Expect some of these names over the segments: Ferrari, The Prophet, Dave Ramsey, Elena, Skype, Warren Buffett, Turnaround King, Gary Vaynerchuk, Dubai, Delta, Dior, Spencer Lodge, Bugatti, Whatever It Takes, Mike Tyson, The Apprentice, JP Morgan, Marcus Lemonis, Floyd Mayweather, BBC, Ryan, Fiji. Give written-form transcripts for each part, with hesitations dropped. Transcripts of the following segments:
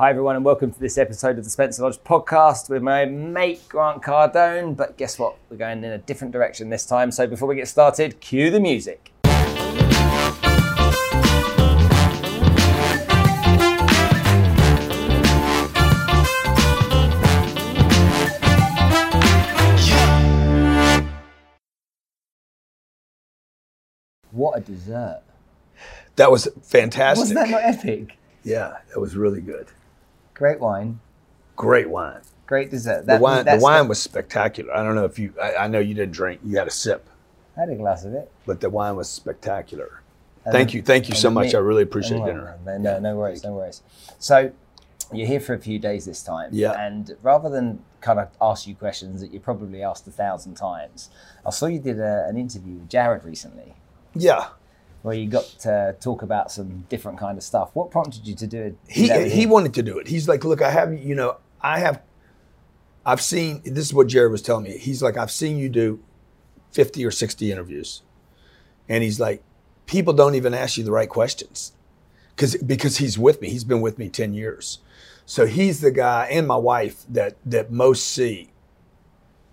Hi everyone and welcome to this episode of the Spencer Lodge podcast with my mate Grant Cardone, but guess what? We're going in a different direction this time. So before we get started, cue the music. What a dessert. That was fantastic. Wasn't that not epic? Yeah, that was really good. Great wine. Great wine. Great dessert. The wine was spectacular. I don't know if you, I know you didn't drink, you had a sip. I had a glass of it. But the wine was spectacular. Thank you so much. I really appreciate dinner. No worries. So you're here for a few days this time. Yeah. And rather than kind of ask you questions that you probably asked 1,000 times, I saw you did an interview with Jared recently. Yeah. Where you got to talk about some different kind of stuff. What prompted you to do it? He wanted to do it. He's like, look, I've seen, this is what Jared was telling me. He's like, I've seen you do 50 or 60 interviews. And he's like, people don't even ask you the right questions. Because he's with me. He's been with me 10 years. So he's the guy, and my wife, that most see,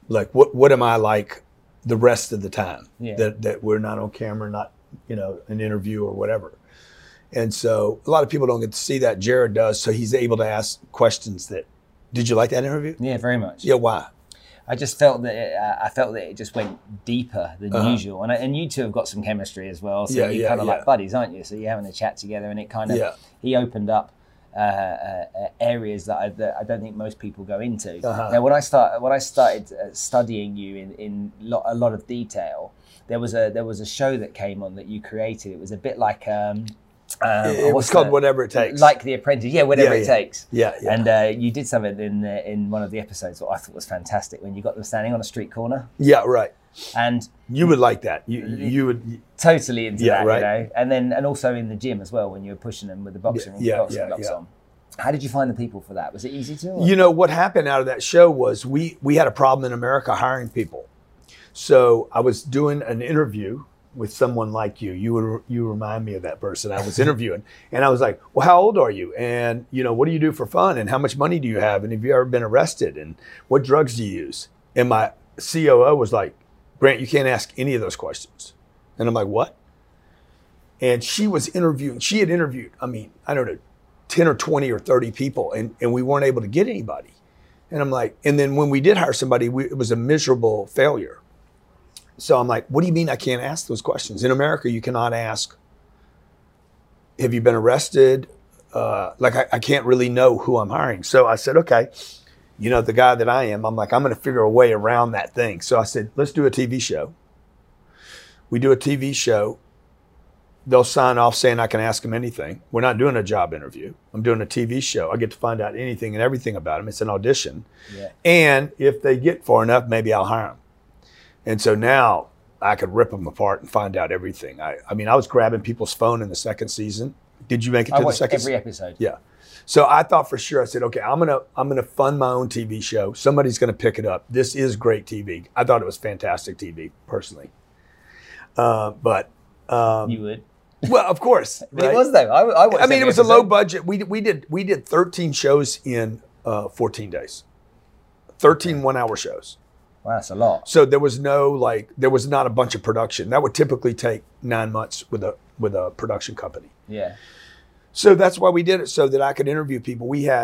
like, what am I like the rest of the time? Yeah. That we're not on camera, not, an interview or whatever. And so a lot of people don't get to see that. Jared does. So he's able to ask questions that, did you like that interview? Yeah, very much. Yeah, why? I just felt that it just went deeper than usual. And you two have got some chemistry as well. So you're kind of like buddies, aren't you? So you're having a chat together and it kind of, he opened up areas that I don't think most people go into. Now, when I started studying you in a lot of detail, there was a show that came on that you created. It was a bit like it was called Whatever It Takes, like The Apprentice. Yeah, Whatever It Takes. Yeah, yeah. And you did something in one of the episodes that I thought was fantastic when you got them standing on a street corner. Yeah, right. And you would like that. You would totally into that, right. And also in the gym as well when you were pushing them with the boxing gloves on. How did you find the people for that? Was it easy to? Or? You know what happened out of that show was we had a problem in America hiring people. So I was doing an interview with someone like you. You remind me of that person I was interviewing. And I was like, well, how old are you? And, what do you do for fun? And how much money do you have? And have you ever been arrested? And what drugs do you use? And my COO was like, Grant, you can't ask any of those questions. And I'm like, what? And she had interviewed, I mean, I don't know, 10 or 20 or 30 people. And we weren't able to get anybody. And I'm like, and then when we did hire somebody, it was a miserable failure. So I'm like, what do you mean I can't ask those questions? In America, you cannot ask, have you been arrested? I can't really know who I'm hiring. So I said, okay, the guy that I am, I'm like, I'm going to figure a way around that thing. So I said, let's do a TV show. We do a TV show. They'll sign off saying I can ask them anything. We're not doing a job interview. I'm doing a TV show. I get to find out anything and everything about them. It's an audition. Yeah. And if they get far enough, maybe I'll hire them. And so now I could rip them apart and find out everything. I was grabbing people's phone in the second season. Did you make it to the second season? I watched every episode. Yeah. So I thought for sure, I said, okay, I'm gonna fund my own TV show. Somebody's gonna pick it up. This is great TV. I thought it was fantastic TV, personally. You would? Well, of course. Right? It was though. It was a low budget. We did 13 shows in 14 days. 13 1-hour shows. Wow, that's a lot. So there was not a bunch of production. That would typically take 9 months with a production company. Yeah. So that's why we did it, so that I could interview people. We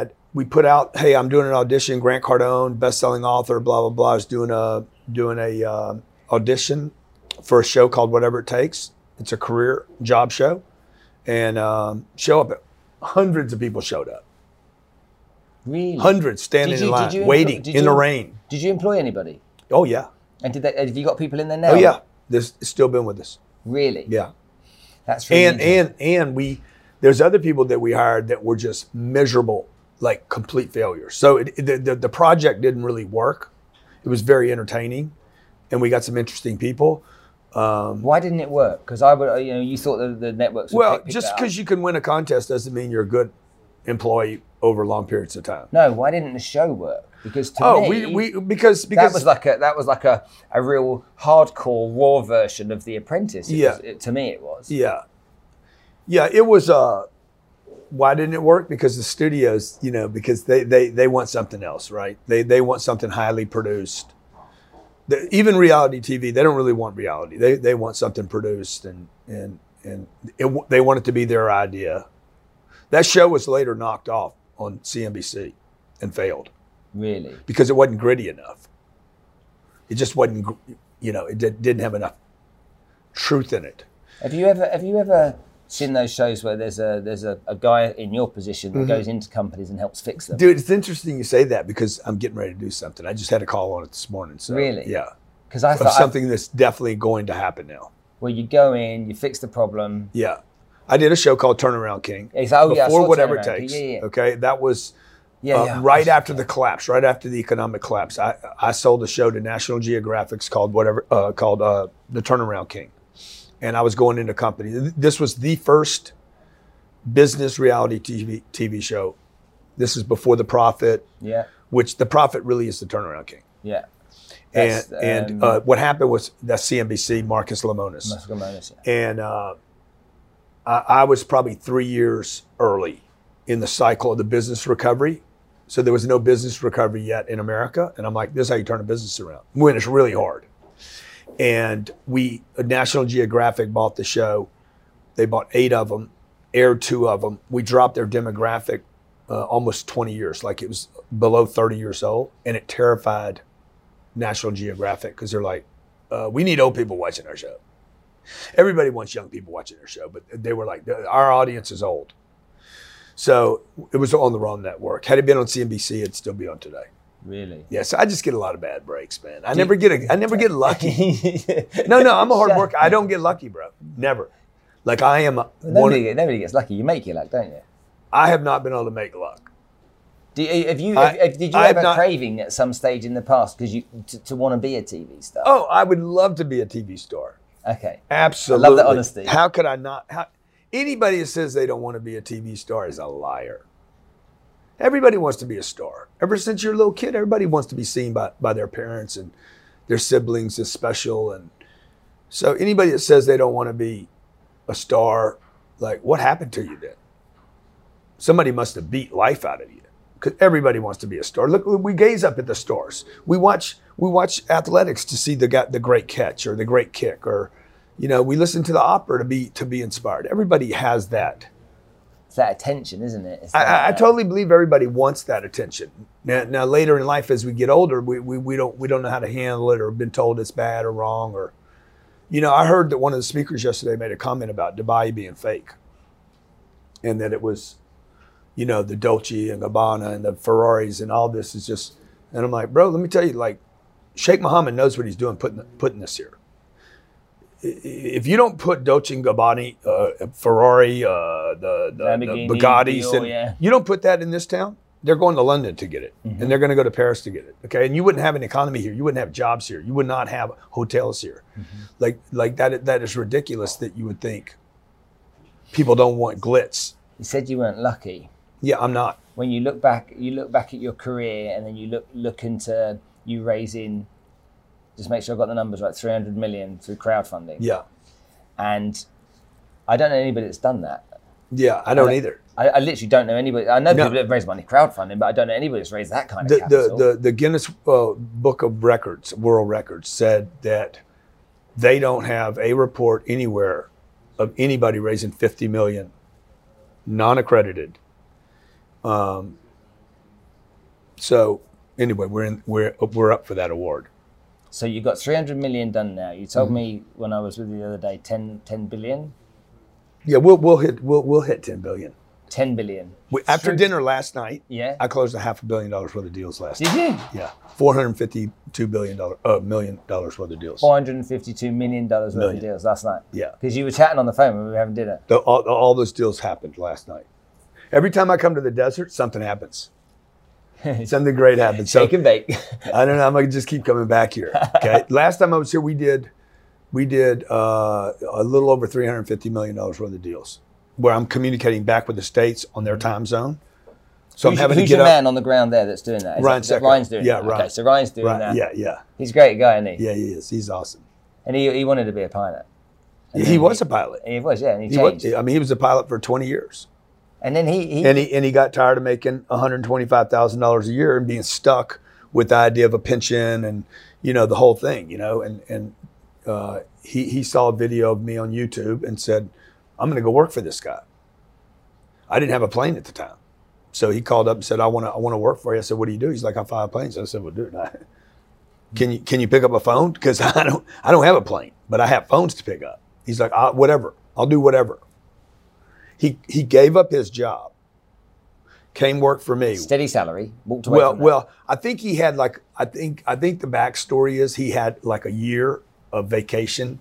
put out, hey, I'm doing an audition. Grant Cardone, best-selling author, blah blah blah, is doing a audition for a show called Whatever It Takes. It's a career job show, and show up. Hundreds of people showed up. Really? Hundreds standing in line, waiting in the rain. Did you employ anybody? Oh, yeah. And have you got people in there now? Oh, yeah. There's still been with us. Really? Yeah. That's really there's other people that we hired that were just miserable, like complete failures. So the project didn't really work. It was very entertaining, and we got some interesting people. Why didn't it work? Because you thought the networks would pick just because you can win a contest doesn't mean you're a good employee over long periods of time. No, why didn't the show work? Because because that was like a real hardcore raw version of The Apprentice. It was, to me it was. Yeah, it was. Why didn't it work? Because the studios, you know, because they want something else, right? They want something highly produced. Even reality TV, they don't really want reality. They want something produced, and they want it to be their idea. That show was later knocked off on CNBC and failed. Really? Because it wasn't gritty enough. It just wasn't, you know, it didn't have enough truth in it. Have you ever seen those shows where there's a guy in your position that mm-hmm. goes into companies and helps fix them? Dude, it's interesting you say that because I'm getting ready to do something. I just had a call on it this morning. So, really? Yeah. Because I thought something that's definitely going to happen now. Well, you go in, you fix the problem. Yeah. I did a show called Turnaround King. It's, oh, before yeah, I saw Whatever It Takes. Yeah, yeah. Okay. That was right after the collapse, right after the economic collapse. I sold a show to National Geographic called The Turnaround King. And I was going into companies. This was the first business reality TV show. This is before The Prophet, which The Prophet really is the Turnaround King. Yeah. And what happened was that CNBC, Marcus Lemonis. Marcus Lemonis, yeah. And I was probably 3 years early in the cycle of the business recovery. So there was no business recovery yet in America. And I'm like, this is how you turn a business around when it's really hard. And National Geographic bought the show. They bought 8 of them, aired 2 of them. We dropped their demographic almost 20 years, like it was below 30 years old. And it terrified National Geographic because they're like, we need old people watching our show. Everybody wants young people watching their show, but they were like, our audience is old. So it was on the wrong network. Had it been on CNBC, it'd still be on today. Really? Yeah, so I just get a lot of bad breaks, man. I never get lucky. No, I'm a hard worker. I don't get lucky, bro. Never. Like I am. Nobody gets lucky. You make your luck, don't you? I have not been able to make luck. Did you have a craving at some stage in the past because to want to be a TV star? Oh, I would love to be a TV star. Okay. Absolutely. I love that honesty. How could I not? Anybody that says they don't want to be a TV star is a liar. Everybody wants to be a star. Ever since you're a little kid, everybody wants to be seen by their parents and their siblings as special. And so anybody that says they don't want to be a star, like, what happened to you then? Somebody must have beat life out of you because everybody wants to be a star. Look, we gaze up at the stars. We watch athletics to see the great catch or the great kick, or, you know, we listen to the opera to be inspired. Everybody has that. It's that attention, isn't it? I totally believe everybody wants that attention. Now, later in life, as we get older, we don't know how to handle it, or been told it's bad or wrong, or, you know, I heard that one of the speakers yesterday made a comment about Dubai being fake, and that it was, you know, the Dolce and Gabbana and the Ferraris and all this is just, and I'm like, bro, let me tell you, like, Sheikh Mohammed knows what he's doing putting this here. If you don't put Dolce and Gabbana, Ferrari, the Bugattis, Dior, you don't put that in this town, they're going to London to get it. Mm-hmm. And they're going to go to Paris to get it. Okay. And you wouldn't have an economy here. You wouldn't have jobs here. You would not have hotels here. Mm-hmm. Like that is ridiculous that you would think people don't want glitz. You said you weren't lucky. Yeah, I'm not. When you look back at your career, and then you look into you raising, just make sure I've got the numbers right, 300 million through crowdfunding. Yeah. And I don't know anybody that's done that. Yeah, I don't either. I literally don't know anybody. I know people that have raised money crowdfunding, but I don't know anybody that's raised that kind of capital. The Guinness Book of Records, World Records, said that they don't have a report anywhere of anybody raising 50 million, non-accredited. So anyway, we're up for that award. So you've got 300 million done now. You told me when I was with you the other day, 10 billion. Yeah, we'll hit 10 billion. 10 billion. After dinner last night, I closed $500 million worth of deals last night. Did you? Yeah, $452 million worth of deals. $452 million worth of deals last night. Yeah. Because you were chatting on the phone when we were having dinner. All those deals happened last night. Every time I come to the desert, something happens. Something great happened. So, shake and bake. I don't know. I'm gonna just keep coming back here. Okay. Last time I was here, we did a little over $350 million worth of deals, where I'm communicating back with the states on their time zone. So who's your man on the ground there that's doing that? Ryan's doing that. Ryan. Okay, so Ryan's doing that. Yeah. He's a great guy, isn't he? Yeah, he is. He's awesome. And he wanted to be a pilot. He was a pilot. He was, yeah. And he changed. I mean, he was a pilot for 20 years. And then he got tired of making $125,000 a year and being stuck with the idea of a pension and, you know, the whole thing, you know. And he saw a video of me on YouTube and said, I'm going to go work for this guy. I didn't have a plane at the time. So he called up and said, I want to work for you. I said, what do you do? He's like, I fly planes. I said, well, dude, can you pick up a phone? Because I don't have a plane, but I have phones to pick up. He's like, whatever. I'll do whatever. He gave up his job, came work for me. Steady salary, walked away from that. Well, I think he had like, I think the backstory is he had like a year of vacation.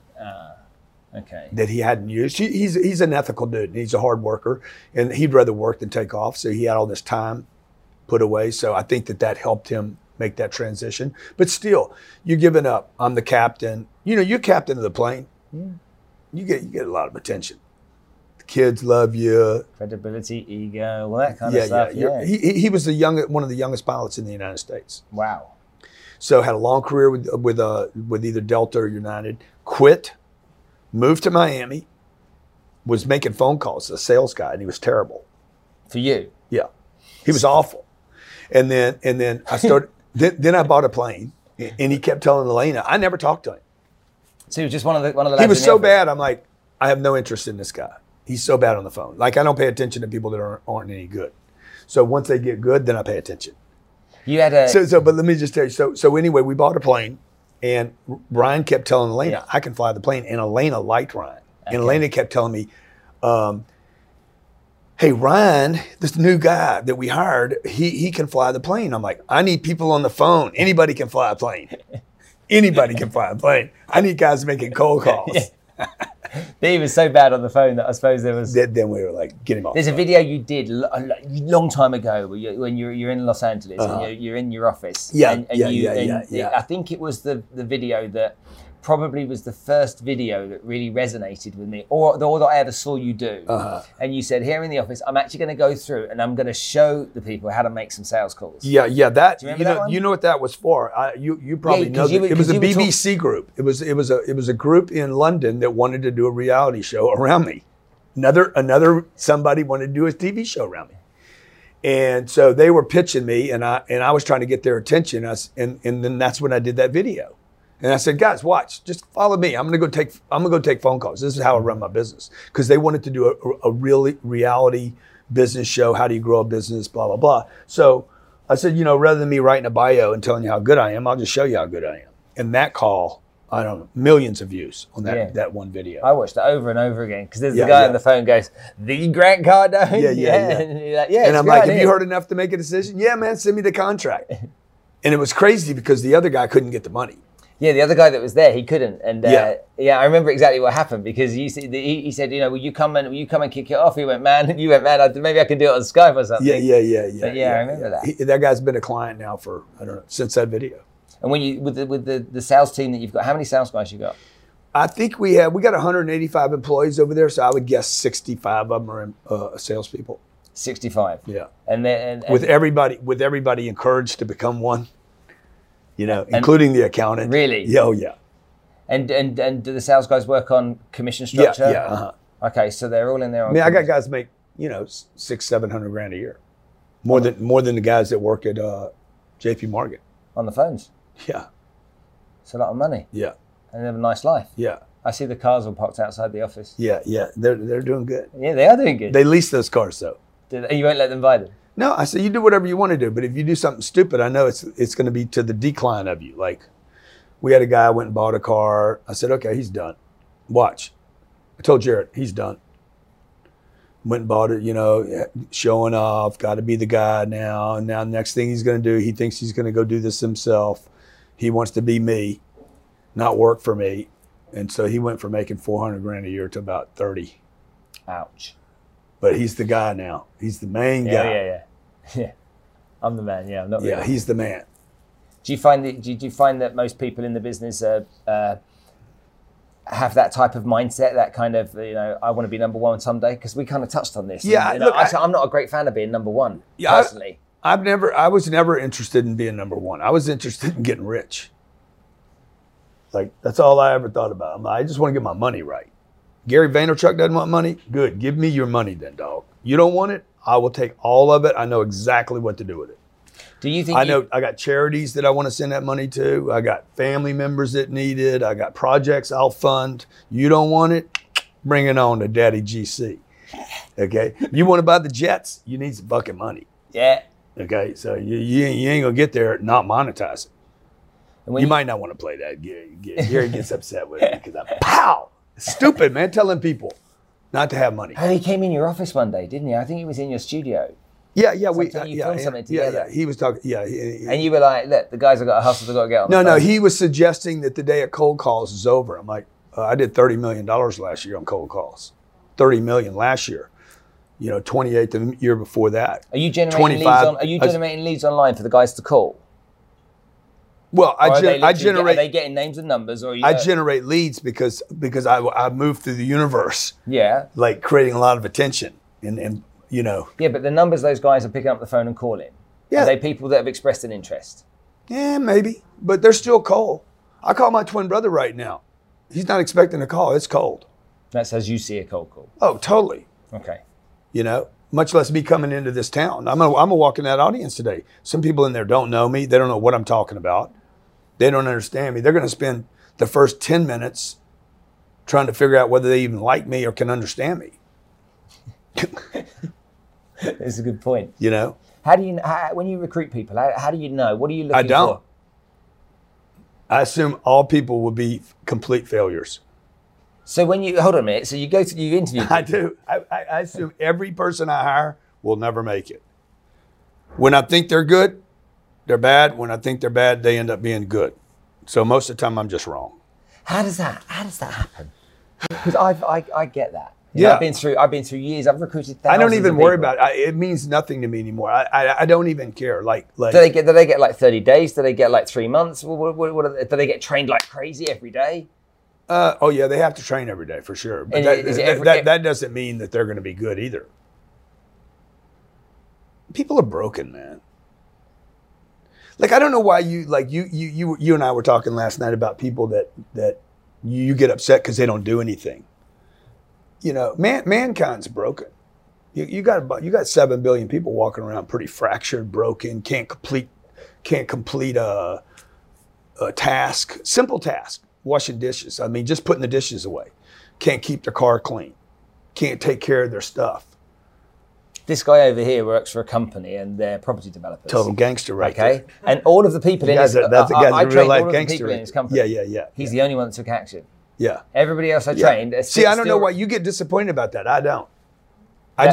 Okay. That he hadn't used. He's an ethical dude. He's a hard worker, and he'd rather work than take off. So he had all this time put away. So I think that helped him make that transition. But still, you're giving up. I'm the captain. You know, you're captain of the plane. Yeah. You get a lot of attention. The kids love you. Credibility, ego, all that kind of stuff. Yeah. He was one of the youngest pilots in the United States. Wow. So had a long career with either Delta or United. Quit. Moved to Miami, was making phone calls to a sales guy, and he was terrible. For you? Yeah. He was awful. And then I started, then I bought a plane, and he kept telling Elena, I never talked to him. So he was just one of the lads. He was so bad, I'm like, I have no interest in this guy. He's so bad on the phone. Like, I don't pay attention to people that aren't any good. So once they get good, then I pay attention. You had a... So but let me just tell you, so anyway, we bought a plane. And Ryan kept telling Elena, I can fly the plane. And Elena liked Ryan. Okay. And Elena kept telling me, hey, Ryan, this new guy that we hired, he can fly the plane. I'm like, I need people on the phone. Anybody can fly a plane. Anybody can fly a plane. I need guys making cold calls. Yeah. He was so bad on the phone that I suppose there was... Then we were like, get him off. There's a video you did a long time ago when you're in Los Angeles, uh-huh. and you're in your office. Yeah, and I think it was the video that probably was the first video that really resonated with me, or that I ever saw you do. Uh-huh. And you said, here in the office, I'm actually going to go through and I'm going to show the people how to make some sales calls. Yeah. That, you know what that was for? You probably know that. It was a BBC group. It was a group in London that wanted to do a reality show around me. Another somebody wanted to do a TV show around me. And so they were pitching me, and I was trying to get their attention. And then that's when I did that video. And I said, guys, watch, just follow me. I'm gonna go take phone calls. This is how I run my business. Because they wanted to do a really reality business show. How do you grow a business? Blah, blah, blah. So I said, you know, rather than me writing a bio and telling you how good I am, I'll just show you how good I am. And that call, I don't know, millions of views on that one video. I watched it over and over again because there's the guy on the phone goes, the Grant Cardone. Yeah. And you're like, and I'm like, have you heard enough to make a decision? Yeah, man, send me the contract. And it was crazy because the other guy couldn't get the money. Yeah, the other guy that was there, he couldn't, and I remember exactly what happened because he said, you know, will you come and kick it off? He went, man, and you went, man. Maybe I can do it on Skype or something. Yeah. But I remember that. That guy's been a client now for since that video. And when you with the sales team that you've got, how many sales guys you got? I think we got 185 employees over there, so I would guess 65 of them are salespeople. 65. Yeah, and with everybody encouraged to become one. You know, including the accountant. Really? Yeah, oh yeah. And do the sales guys work on commission structure? Yeah. Uh-huh. Okay, so they're all in there. I got guys make $600-700 grand a year, more than the guys that work at JP Morgan on the phones. Yeah, it's a lot of money. Yeah, and they have a nice life. Yeah, I see the cars all parked outside the office. Yeah, they're doing good. Yeah, they are doing good. They lease those cars though. You won't let them buy them. No, I said, you do whatever you want to do. But if you do something stupid, I know it's going to be to the decline of you. Like, we had a guy went and bought a car. I said, okay, he's done. Watch. I told Jared, he's done. Went and bought it, showing off. Got to be the guy now. And now next thing he's going to do, he thinks he's going to go do this himself. He wants to be me, not work for me. And so he went from making 400 grand a year to about 30. Ouch. But he's the guy now. He's the main guy. Yeah. I'm the man. Yeah, I'm not. Yeah, really. He's the man. Do you find that most people in the business have that type of mindset? That kind of I want to be number one someday. Because we kind of touched on this. Yeah, and, I'm not a great fan of being number one. Yeah, personally, I was never interested in being number one. I was interested in getting rich. Like that's all I ever thought about. I just want to get my money right. Gary Vaynerchuk doesn't want money? Good. Give me your money then, dog. You don't want it? I will take all of it. I know exactly what to do with it. Do you think I got charities that I want to send that money to. I got family members that need it. I got projects I'll fund. You don't want it? Bring it on to Daddy GC. Okay. You want to buy the jets? You need some fucking money. Yeah. Okay. So you ain't going to get there not monetizing. You might not want to play that. Gary gets upset with me because I pow. Stupid, man. Telling people not to have money. Oh, he came in your office one day, didn't he? I think he was in your studio. Yeah, you filmed something together. He was talking. And you were like, "Look, the guys have got to hustle. They got to get on." No, he was suggesting that the day of cold calls is over. I'm like, I did $30 million last year on cold calls. 30 million last year. You know, 28 the year before that. Are you generating leads? Are you generating leads online for the guys to call? Well, I generate. Are they getting names and numbers, or I generate leads because I move through the universe. Yeah, like creating a lot of attention and. You know. Yeah, but the numbers those guys are picking up the phone and calling. Yeah. Are they people that have expressed an interest? Yeah, maybe. But they're still cold. I call my twin brother right now. He's not expecting a call. It's cold. That's as you see a cold call. Oh, totally. Okay. You know, much less me coming into this town. I'm gonna walk in that audience today. Some people in there don't know me. They don't know what I'm talking about. They don't understand me. They're going to spend the first 10 minutes trying to figure out whether they even like me or can understand me. That's a good point. You know, when you recruit people, how do you know? What are you looking for? I don't. I assume all people will be complete failures. So when you hold on a minute, so you interview people. I do. I assume every person I hire will never make it. When I think they're good, they're bad. When I think they're bad, they end up being good. So most of the time, I'm just wrong. How does that happen? Because I get that. You know, I've been through years. I've recruited thousands. I don't even worry about it. It means nothing to me anymore. I don't even care. Like do they get like 30 days? Do they get like 3 months? Do they get trained like crazy every day? Oh yeah, they have to train every day for sure. But that doesn't mean that they're going to be good either. People are broken, man. Like I don't know why you and I were talking last night about people that you get upset because they don't do anything. You know, mankind's broken. You got 7 billion people walking around pretty fractured, broken, can't complete a task, simple task, washing dishes. I mean, just putting the dishes away. Can't keep their car clean. Can't take care of their stuff. This guy over here works for a company and they're property developers. Total gangster, right? Okay, there. And all of the people in his company. Yeah. He's the only one that took action. Yeah. Everybody else I trained. See, I don't know why you get disappointed about that. I don't. I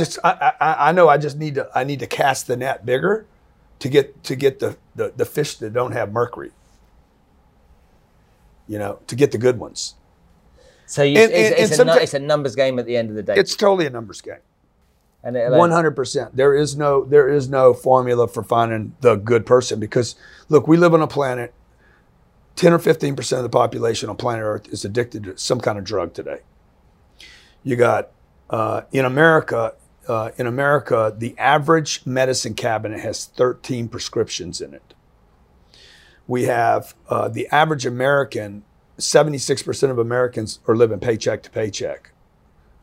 just need to cast the net bigger to get the fish that don't have mercury. You know, to get the good ones. So it's a numbers game at the end of the day. It's totally a numbers game. And 100%. There is no formula for finding the good person because look, we live on a planet. 10 or 15% of the population on planet Earth is addicted to some kind of drug today. You got, in America, the average medicine cabinet has 13 prescriptions in it. We have the average American, 76% of Americans are living paycheck to paycheck.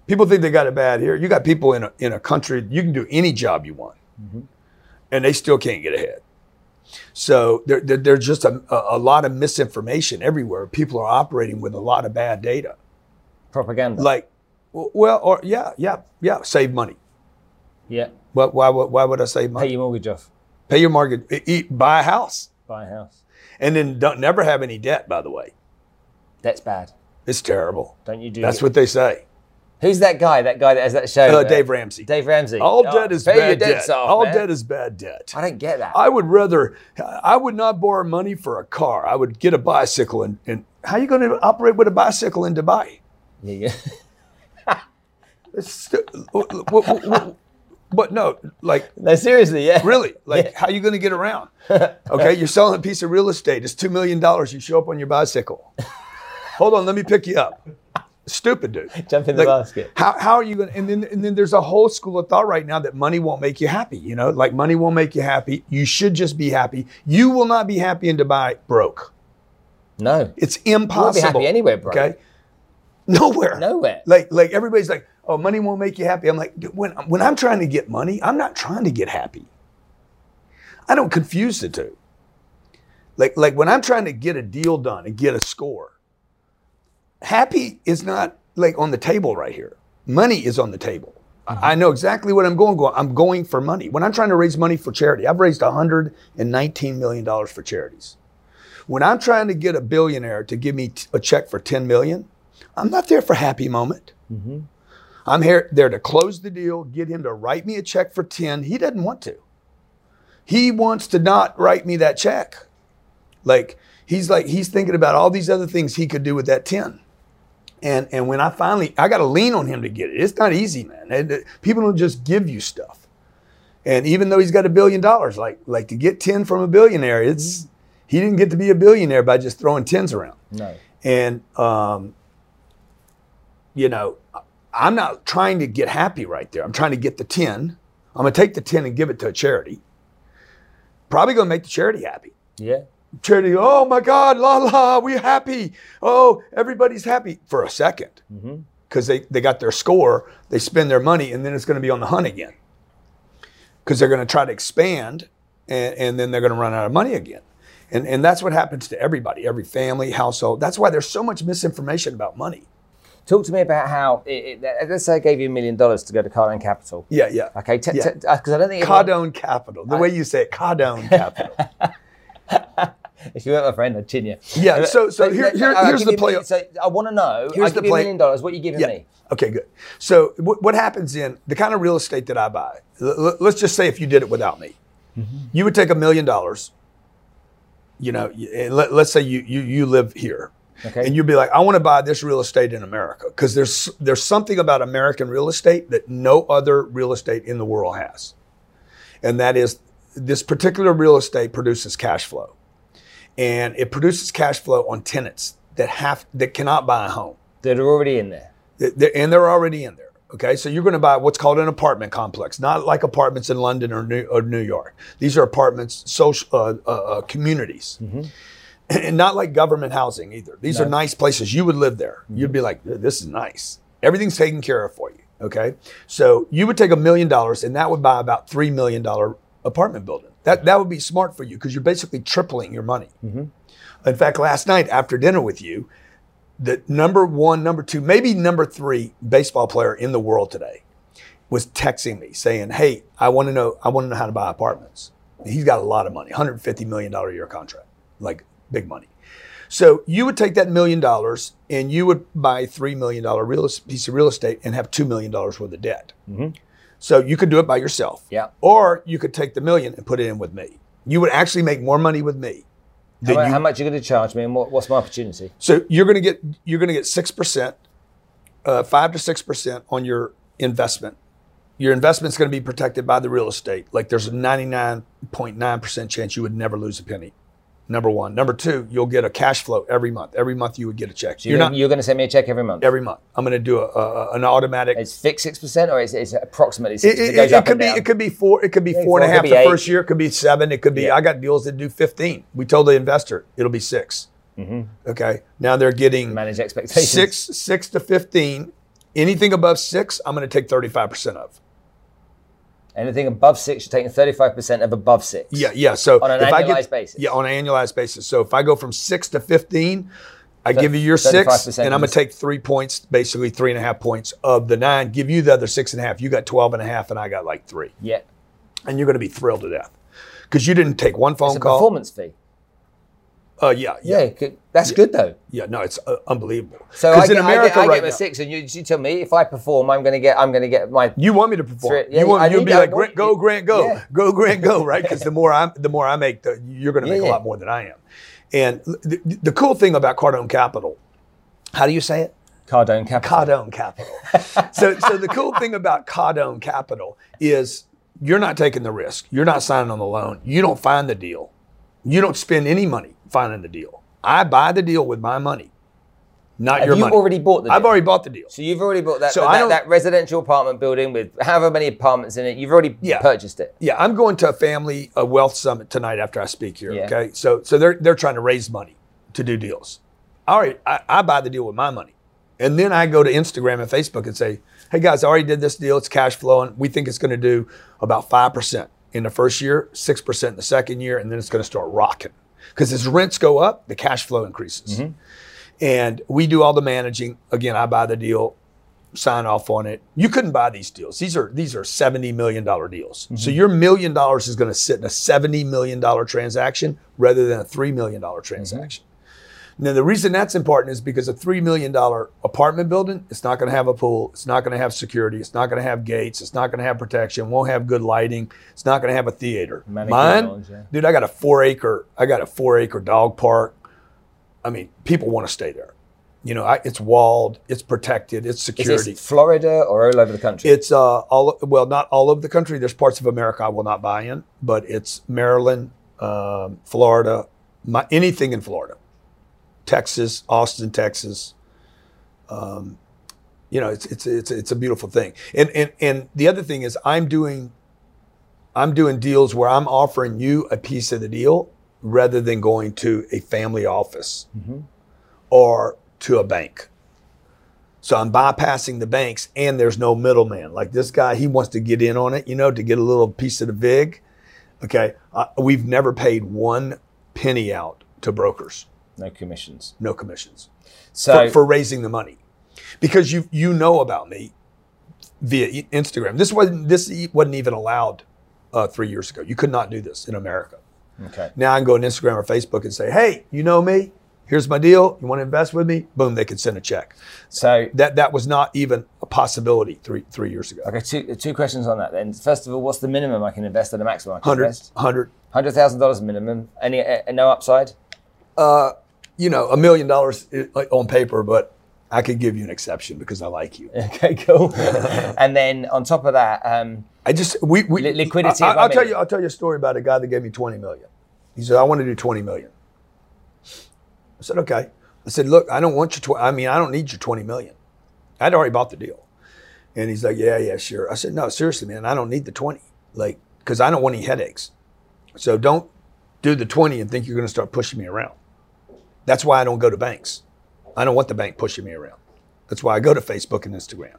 People think they got it bad here. You got people in a country, you can do any job you want, and they still can't get ahead. So there's just a lot of misinformation everywhere. People are operating with a lot of bad data. Propaganda. Like, well, or yeah, save money. Yeah. But why would I save money? Pay your mortgage off. Pay your mortgage. Buy a house. And then don't never have any debt, by the way. That's bad. It's terrible. Don't you do that? That's what they say. Who's that guy? That guy that has that show? Dave Ramsey. All debt is bad debt. I don't get that. I would not borrow money for a car. I would get a bicycle. And how are you going to operate with a bicycle in Dubai? Yeah. But no, like. No, seriously, yeah. Really, like how are you going to get around? Okay, you're selling a piece of real estate. It's $2 million. You show up on your bicycle. Hold on, let me pick you up. Stupid dude. Jump in the basket. How are you going to, and then there's a whole school of thought right now that money won't make you happy. You know, like money won't make you happy. You should just be happy. You will not be happy in Dubai broke. No. It's impossible. You won't be happy anywhere broke. Okay. Nowhere. Like everybody's like, oh, money won't make you happy. I'm like, when I'm trying to get money, I'm not trying to get happy. I don't confuse the two. Like when I'm trying to get a deal done and get a score, happy is not like on the table right here. Money is on the table. Mm-hmm. I know exactly what I'm going for. I'm going for money. When I'm trying to raise money for charity, I've raised $119 million for charities. When I'm trying to get a billionaire to give me a check for $10 million, I'm not there for happy moment. Mm-hmm. I'm there to close the deal, get him to write me a check for 10. He doesn't want to. He wants to not write me that check. Like, he's thinking about all these other things he could do with that 10. And when I got to lean on him to get it. It's not easy, man. And people don't just give you stuff. And even though he's got $1 billion, like to get 10 from a billionaire, he didn't get to be a billionaire by just throwing 10s around. No. And, you know, I'm not trying to get happy right there. I'm trying to get the 10. I'm going to take the 10 and give it to a charity. Probably going to make the charity happy. Yeah. Charity, oh my God, la la, we're happy. Oh, everybody's happy for a second. Because mm-hmm. they got their score, they spend their money, and then it's going to be on the hunt again. Because they're going to try to expand, and then they're going to run out of money again. And that's what happens to everybody, every family, household. That's why there's so much misinformation about money. Talk to me about how, let's say I gave you $1 million to go to Cardone Capital. Yeah, yeah. Okay, because I don't think... Cardone Capital, the way you say it, Cardone Capital. If you weren't my friend, I'd chin you. Yeah, so here's the play. So I want to know, I give you $1 million, what are you giving me? Okay, good. So what happens in the kind of real estate that I buy, let's just say if you did it without me, mm-hmm. you would take $1 million, you know, let's say you live here. Okay. And you'd be like, I want to buy this real estate in America because there's something about American real estate that no other real estate in the world has. And that is this particular real estate produces cash flow. And it produces cash flow on tenants that cannot buy a home. That are already in there. And they're already in there. Okay, so you're going to buy what's called an apartment complex, not like apartments in London or New York. These are apartments, social communities. Mm-hmm. And not like government housing either. These are nice places. You would live there. You'd be like, this is nice. Everything's taken care of for you, okay? So you would take $1 million and that would buy about $3 million apartment building. That would be smart for you because you're basically tripling your money. Mm-hmm. In fact, last night after dinner with you, the number one, number two, maybe number three baseball player in the world today was texting me saying, hey, I want to know how to buy apartments. And he's got a lot of money, $150 million a year contract. Like, big money. So you would take that $1 million and you would buy a $3 million piece of real estate and have $2 million worth of debt. Mm-hmm. So you could do it by yourself. Yeah. Or you could take the $1 million and put it in with me. You would actually make more money with me. How much are you going to charge me and what's my opportunity? So you're going to get 6%, 5 to 6% on your investment. Your investment's going to be protected by the real estate. Like there's a 99.9% chance you would never lose a penny. Number one. Number two, you'll get a cash flow every month. Every month you would get a check. So you're going to send me a check every month? Every month. I'm going to do an automatic. It's fixed 6% or is it approximately 6%? It could be four and a half the first year. It could be 7. It could be, I got deals that do 15. We told the investor it'll be 6. Mm-hmm. Okay. Now they're getting manage expectations. 6 to 15. Anything above 6, I'm going to take 35% of. Anything above 6, you're taking 35% of above 6. Yeah. So on an annualized basis. Yeah, on an annualized basis. So if I go from 6 to 15, I give you your 6, and I'm going to take 3 points, basically 3.5 points of the 9, give you the other 6.5. You got 12.5, and I got like 3. Yeah. And you're going to be thrilled to death because you didn't take one phone call. It's a performance fee. Yeah. That's good though. Yeah, no, it's unbelievable. So I get a 6, and you tell me if I perform, I'm going to get my. You want me to perform? You'll be like, go Grant, go, yeah. Go Grant, go, right? Because the more I make, you're going to make a lot more than I am. And the cool thing about Cardone Capital, how do you say it? Cardone Capital. Cardone Capital. So the cool thing about Cardone Capital is you're not taking the risk. You're not signing on the loan. You don't find the deal. You don't spend any money finding the deal. I buy the deal with my money, not your money. You've already bought the deal? I've already bought the deal. So you've already bought that residential apartment building with however many apartments in it. You've already purchased it. Yeah, I'm going to a wealth summit tonight after I speak here, okay? So they're trying to raise money to do deals. All right, I buy the deal with my money. And then I go to Instagram and Facebook and say, hey guys, I already did this deal. It's cash flowing. We think it's going to do about 5% in the first year, 6% in the second year, and then it's going to start rocking. Because as rents go up, the cash flow increases. Mm-hmm. And we do all the managing. Again, I buy the deal, sign off on it. You couldn't buy these deals. These are $70 million deals. Mm-hmm. So your $1 million is going to sit in a $70 million transaction rather than a $3 million transaction. Mm-hmm. Now, the reason that's important is because a $3 million apartment building, it's not going to have a pool. It's not going to have security. It's not going to have gates. It's not going to have protection. Won't have good lighting. It's not going to have a theater. Mine, yeah. Dude, I got a four acre dog park. I mean, people want to stay there. You know, it's walled. It's protected. It's security. Is this Florida or all over the country? It's not all over the country. There's parts of America I will not buy in, but it's Maryland, Florida, anything in Florida. Texas, Austin, Texas. You know, it's a beautiful thing. And the other thing is I'm doing deals where I'm offering you a piece of the deal rather than going to a family office mm-hmm. or to a bank. So I'm bypassing the banks and there's no middleman. Like this guy, he wants to get in on it, you know, to get a little piece of the vig. Okay. We've never paid one penny out to brokers. No commissions. No commissions. So for raising the money, because you know about me via Instagram. This wasn't even allowed 3 years ago. You could not do this in America. Okay. Now I can go on Instagram or Facebook and say, "Hey, you know me. Here's my deal. You want to invest with me?" Boom, they could send a check. So that was not even a possibility three years ago. Okay, two questions on that then. First of all, what's the minimum I can invest and the maximum I can invest? $100,000 minimum. Any no upside? You know, $1 million on paper, but I could give you an exception because I like you. Okay, cool. And then on top of that, liquidity. I'll tell you a story about a guy that gave me $20 million. He said, "I want to do $20 million." I said, "Okay." I said, "Look, I don't want your I don't need your $20 million. I'd already bought the deal." And he's like, "Yeah, sure." I said, "No, seriously, man, I don't need the 20. Like, because I don't want any headaches. So don't do the 20 and think you're going to start pushing me around." That's why I don't go to banks. I don't want the bank pushing me around. That's why I go to Facebook and Instagram.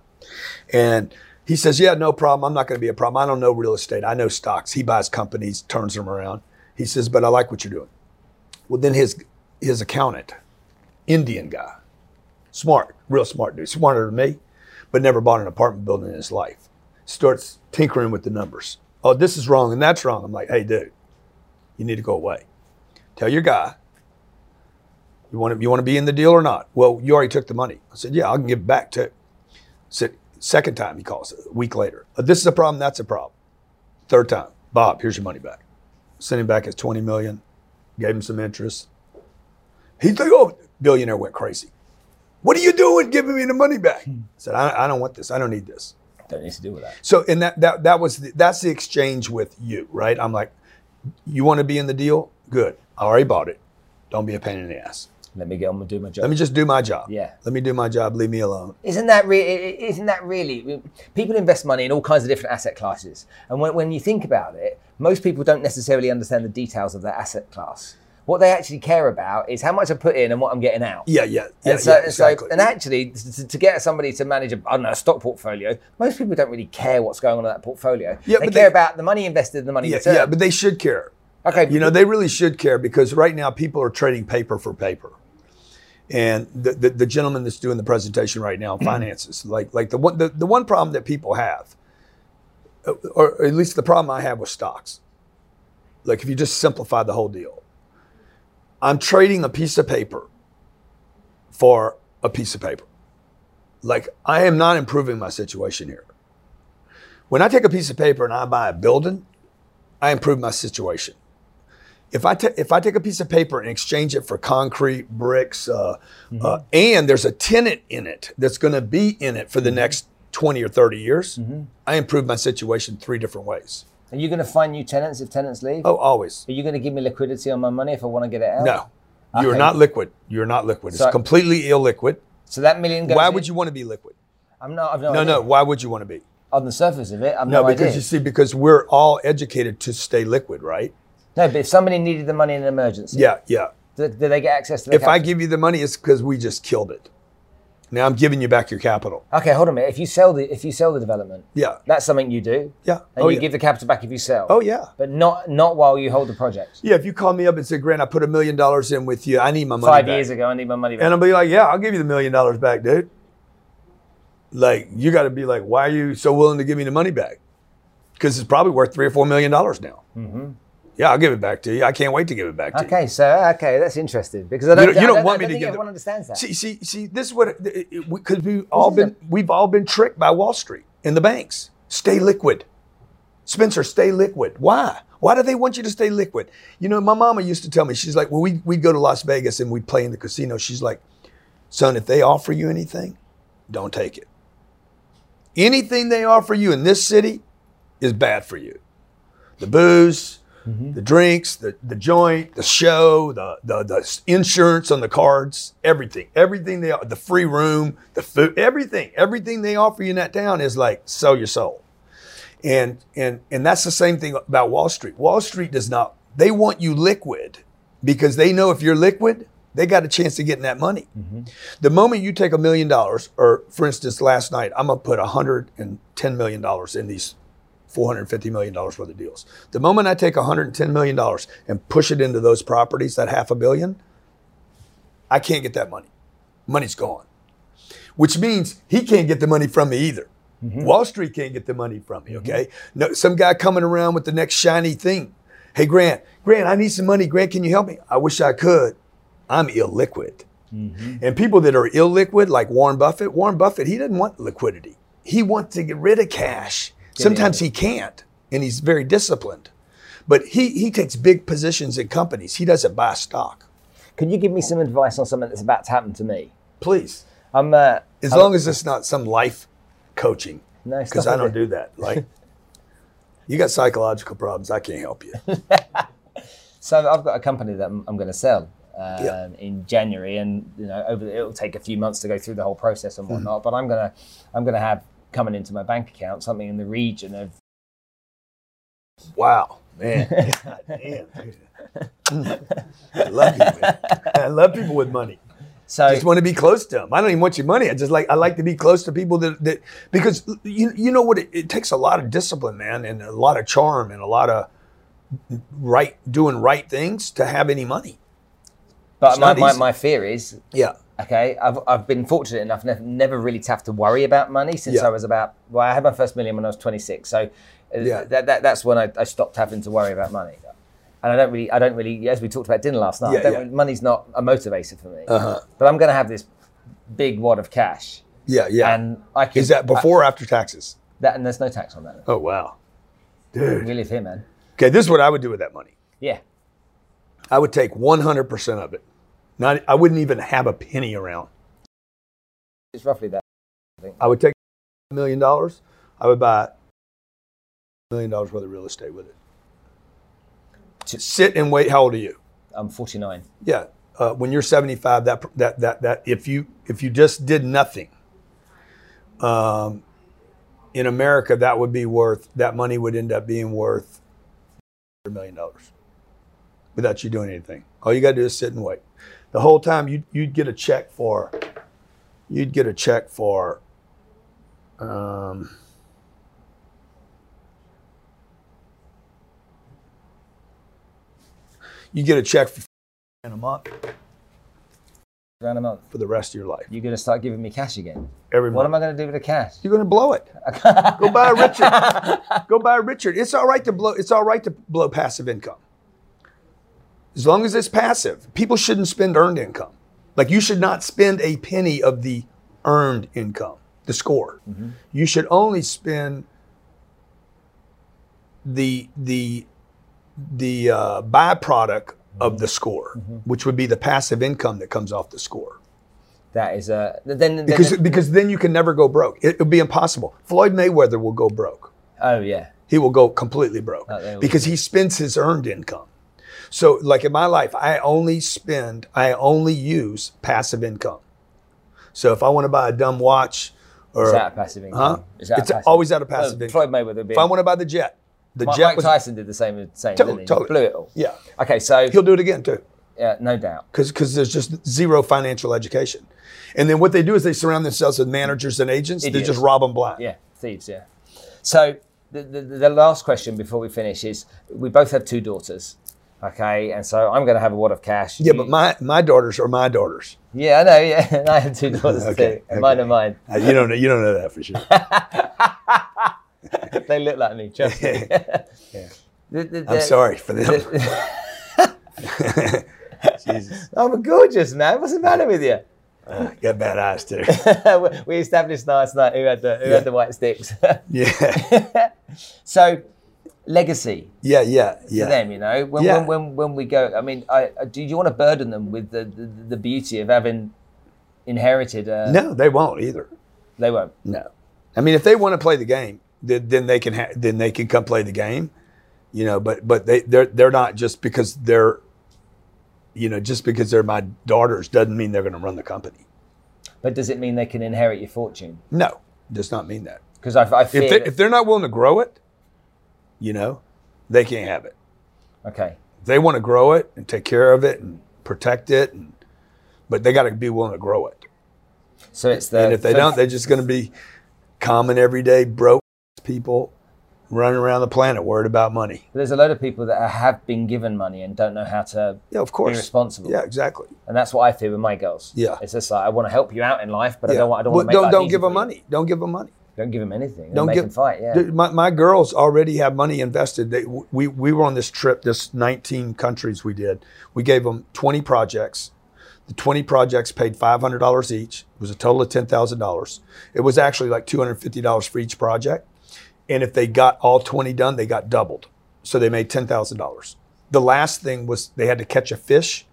And he says, "Yeah, no problem. I'm not going to be a problem. I don't know real estate. I know stocks." He buys companies, turns them around. He says, "But I like what you're doing." Well, then his accountant, Indian guy, smart, real smart dude, smarter than me, but never bought an apartment building in his life, starts tinkering with the numbers. "Oh, this is wrong and that's wrong." I'm like, "Hey, dude, you need to go away. Tell your guy, you want to be in the deal or not?" "Well, you already took the money." I said, "Yeah, I can give it back too." I said, second time he calls a week later. "This is a problem, that's a problem." Third time, "Bob, here's your money back." Sent him back his $20 million, gave him some interest. He thought, oh, billionaire went crazy. "What are you doing giving me the money back?" I said, I don't want this. I don't need this. Don't need to do with that. So and that's the exchange with you, right? I'm like, "You want to be in the deal? Good. I already bought it. Don't be a pain in the ass. Let me get on and do my job. Let me just do my job." Yeah. "Let me do my job. Leave me alone." Isn't that really? People invest money in all kinds of different asset classes. And when you think about it, most people don't necessarily understand the details of that asset class. What they actually care about is how much I put in and what I'm getting out. Yeah, exactly. And actually, to get somebody to manage a stock portfolio, most people don't really care what's going on in that portfolio. Yeah, they care about the money invested and the money returned. Yeah, but they should care. Okay. You know, they really should care because right now people are trading paper for paper. And the gentleman that's doing the presentation right now, finances, like the one problem that people have, or at least the problem I have with stocks, like if you just simplify the whole deal, I'm trading a piece of paper for a piece of paper. Like I am not improving my situation here. When I take a piece of paper and I buy a building, I improve my situation. If I take a piece of paper and exchange it for concrete, bricks, and there's a tenant in it that's going to be in it for the next 20 or 30 years, I improve my situation three different ways. Are you going to find new tenants if tenants leave? Oh, always. Are you going to give me liquidity on my money if I want to get it out? No. Okay. You're not liquid. You're not liquid. It's completely illiquid. So that million goes Why would you want to be liquid? I'm not. I've no idea. No. Why would you want to be? On the surface of it, I've no idea. Because we're all educated to stay liquid, right? No, but if somebody needed the money in an emergency. Yeah. Do they get access to the capital? I give you the money, it's because we just killed it. Now I'm giving you back your capital. Okay, hold on a minute. If you sell the development, yeah, that's something you do. Yeah, and you give the capital back if you sell. Oh yeah, but not while you hold the project. Yeah, if you call me up and say, Grant, I put $1 million in with you. I need my money. 5 years ago, I need my money back. And I'll be like, yeah, I'll give you the $1 million back, dude. Like you got to be like, why are you so willing to give me the money back? Because it's probably worth $3 or $4 million now. Mm-hmm. Yeah, I'll give it back to you. I can't wait to give it back to you. Okay, so, okay, that's interesting. Because I don't think everyone understands that. See, this is what, because we've all been tricked by Wall Street and the banks. Stay liquid. Spencer, stay liquid. Why? Why do they want you to stay liquid? You know, my mama used to tell me, she's like, well, we'd go to Las Vegas and we'd play in the casino. She's like, son, if they offer you anything, don't take it. Anything they offer you in this city is bad for you. The booze, mm-hmm. the drinks, the joint, the show, the insurance on the cards, everything they the free room, the food, everything they offer you in that town is like sell your soul, and that's the same thing about Wall Street. Wall Street does not. They want you liquid because they know if you're liquid, they got a chance of getting that money. Mm-hmm. The moment you take $1 million, or for instance, last night I'm gonna put $110 million in these $450 million worth of deals. The moment I take $110 million and push it into those properties, that $500 million, I can't get that money. Money's gone. Which means he can't get the money from me either. Mm-hmm. Wall Street can't get the money from me, okay? Mm-hmm. No, some guy coming around with the next shiny thing. Hey, Grant, I need some money. Grant, can you help me? I wish I could. I'm illiquid. Mm-hmm. And people that are illiquid, like Warren Buffett, he doesn't want liquidity. He wants to get rid of cash. Sometimes he can't, and he's very disciplined. But he takes big positions in companies. He doesn't buy stock. Can you give me some advice on something that's about to happen to me? Please. As long as it's not some life coaching, because I don't do that. Like, you got psychological problems. I can't help you. So I've got a company that I'm going to sell in January, and you know, it'll take a few months to go through the whole process and whatnot. Mm-hmm. But I'm going to have coming into my bank account something in the region of wow, man. God damn, dude. I love you, man. I love people with money. So I just want to be close to them. I don't even want your money. I like to be close to people that because you know what, it takes a lot of discipline, man, and a lot of charm and a lot of doing right things to have any money. But my fear is okay, I've been fortunate enough never really to have to worry about money since I was I had my first million when I was 26. So that's when I stopped having to worry about money. And I don't really, as we talked about dinner last night, money's not a motivator for me. Uh-huh. But I'm going to have this big wad of cash. Yeah, yeah. And I can, is that before or after taxes? That, and there's no tax on that. Oh, wow. Dude. We live here, man. Okay, this is what I would do with that money. Yeah. I would take 100% of it. I wouldn't even have a penny around. It's roughly that. I would take $1 million. I would buy $1 million worth of real estate with it. Sit and wait. How old are you? I'm 49. Yeah. When you're 75, that if you just did nothing, in America, that money would end up being worth $1 million without you doing anything. All you got to do is sit and wait. The whole time you'd get a check for, $4,000 a month for the rest of your life. You're going to start giving me cash again. Every month. What am I going to do with the cash? You're going to blow it. Go buy a Richard. It's all right to blow. It's all right to blow passive income. As long as it's passive, people shouldn't spend earned income. Like you should not spend a penny of the earned income, the score. Mm-hmm. You should only spend the byproduct of the score, mm-hmm. which would be the passive income that comes off the score. That is because then you can never go broke. It would be impossible. Floyd Mayweather will go broke. Oh yeah. He will go completely broke because he spends his earned income. So like in my life, I only use passive income. So if I want to buy a dumb watch or... Is that a passive income? Huh? It's always out of passive income. Floyd Mayweather. If I want to buy the jet. Mike Tyson did the same totally, didn't he? Blew it all. Yeah. Okay, so... He'll do it again too. Yeah, no doubt. Because there's just zero financial education. And then what they do is they surround themselves with managers and agents. Idiots. They just rob them blind. Yeah, thieves, yeah. So the last question before we finish is, we both have two daughters. Okay, and so I'm going to have a wad of cash. Yeah, but my daughters are my daughters. Yeah, I know. Yeah, and I have two daughters too. And mine are mine. You don't know that for sure. They look like me. Trust me. Yeah. I'm sorry for them. Jesus. I'm a gorgeous man. What's the matter with you? Got bad eyes too. We established last night who had the white sticks. Yeah. So. Legacy. Yeah. To them, you know, when we go, I mean, do you want to burden them with the beauty of having inherited? No, they won't either. They won't. No, I mean, if they want to play the game, then they can come play the game, you know. But they're not, just because they're, you know, just because they're my daughters doesn't mean they're going to run the company. But does it mean they can inherit your fortune? No, does not mean that. Because I fear if they're not willing to grow it. You know, they can't have it. Okay. They want to grow it and take care of it and protect it, but they got to be willing to grow it. So it's that. And if they don't, they're just going to be common, everyday, broke people running around the planet worried about money. But there's a load of people that have been given money and don't know how to be responsible. Yeah, exactly. And that's what I fear with my girls. Yeah. It's just like, I want to help you out in life, but I don't want to make life easy. Don't give them money. Don't give them money. Don't give them anything. Don't make them fight. Yeah. My girls already have money invested. We were on this trip, this 19 countries we did. We gave them 20 projects. The 20 projects paid $500 each. It was a total of $10,000. It was actually like $250 for each project. And if they got all 20 done, they got doubled. So they made $10,000. The last thing was they had to catch a fish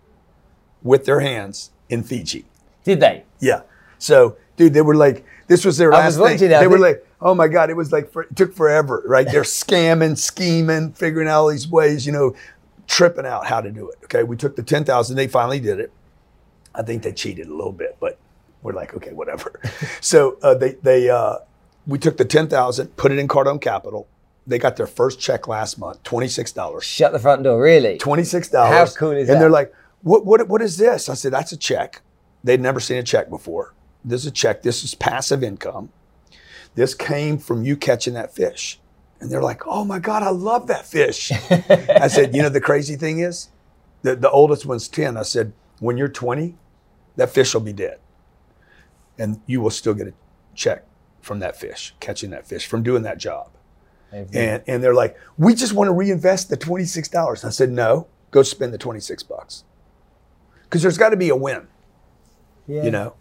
with their hands in Fiji. Did they? Yeah. So, dude, they were like, this was their last thing. They were like, oh my God, it was like, it took forever, right? They're scamming, scheming, figuring out all these ways, you know, tripping out how to do it. Okay, we took the 10,000, they finally did it. I think they cheated a little bit, but we're like, okay, whatever. So we took the 10,000, put it in Cardone Capital. They got their first check last month, $26. Shut the front door, really? $26. How cool is that? And they're like, what is this? I said, that's a check. They'd never seen a check before. This is a check. This is passive income. This came from you catching that fish. And they're like, oh my God, I love that fish. I said, you know, the crazy thing is, the oldest one's 10. I said, when you're 20, that fish will be dead. And you will still get a check from that fish, catching that fish, from doing that job. And they're like, we just want to reinvest the $26. I said, no, go spend the $26. Because there's got to be a win, you know?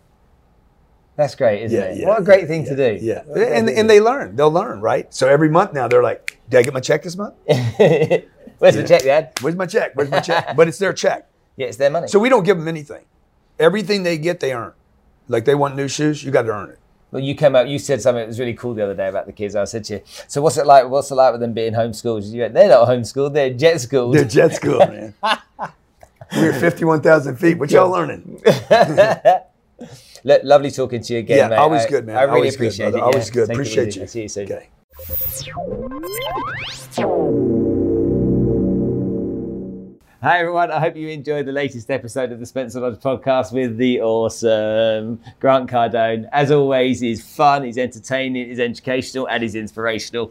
That's great, isn't it? Yeah, what a great thing to do. Yeah, and they learn. They'll learn, right? So every month now they're like, did I get my check this month? Where's the check, Dad? Where's my check? But it's their check. Yeah, it's their money. So we don't give them anything. Everything they get, they earn. Like they want new shoes, you got to earn it. Well, you came out, you said something that was really cool the other day about the kids. I said to you, so what's it like with them being homeschooled? You went, they're not homeschooled, they're jet schooled. They're jet schooled, man. We're 51,000 feet. What y'all learning? Lovely talking to you again, mate. Always good, man. I really appreciate it. Always good. Appreciate you. See you soon. Okay. Hi, everyone. I hope you enjoyed the latest episode of the Spencer Lodge podcast with the awesome Grant Cardone. As always, he's fun, he's entertaining, he's educational, and he's inspirational.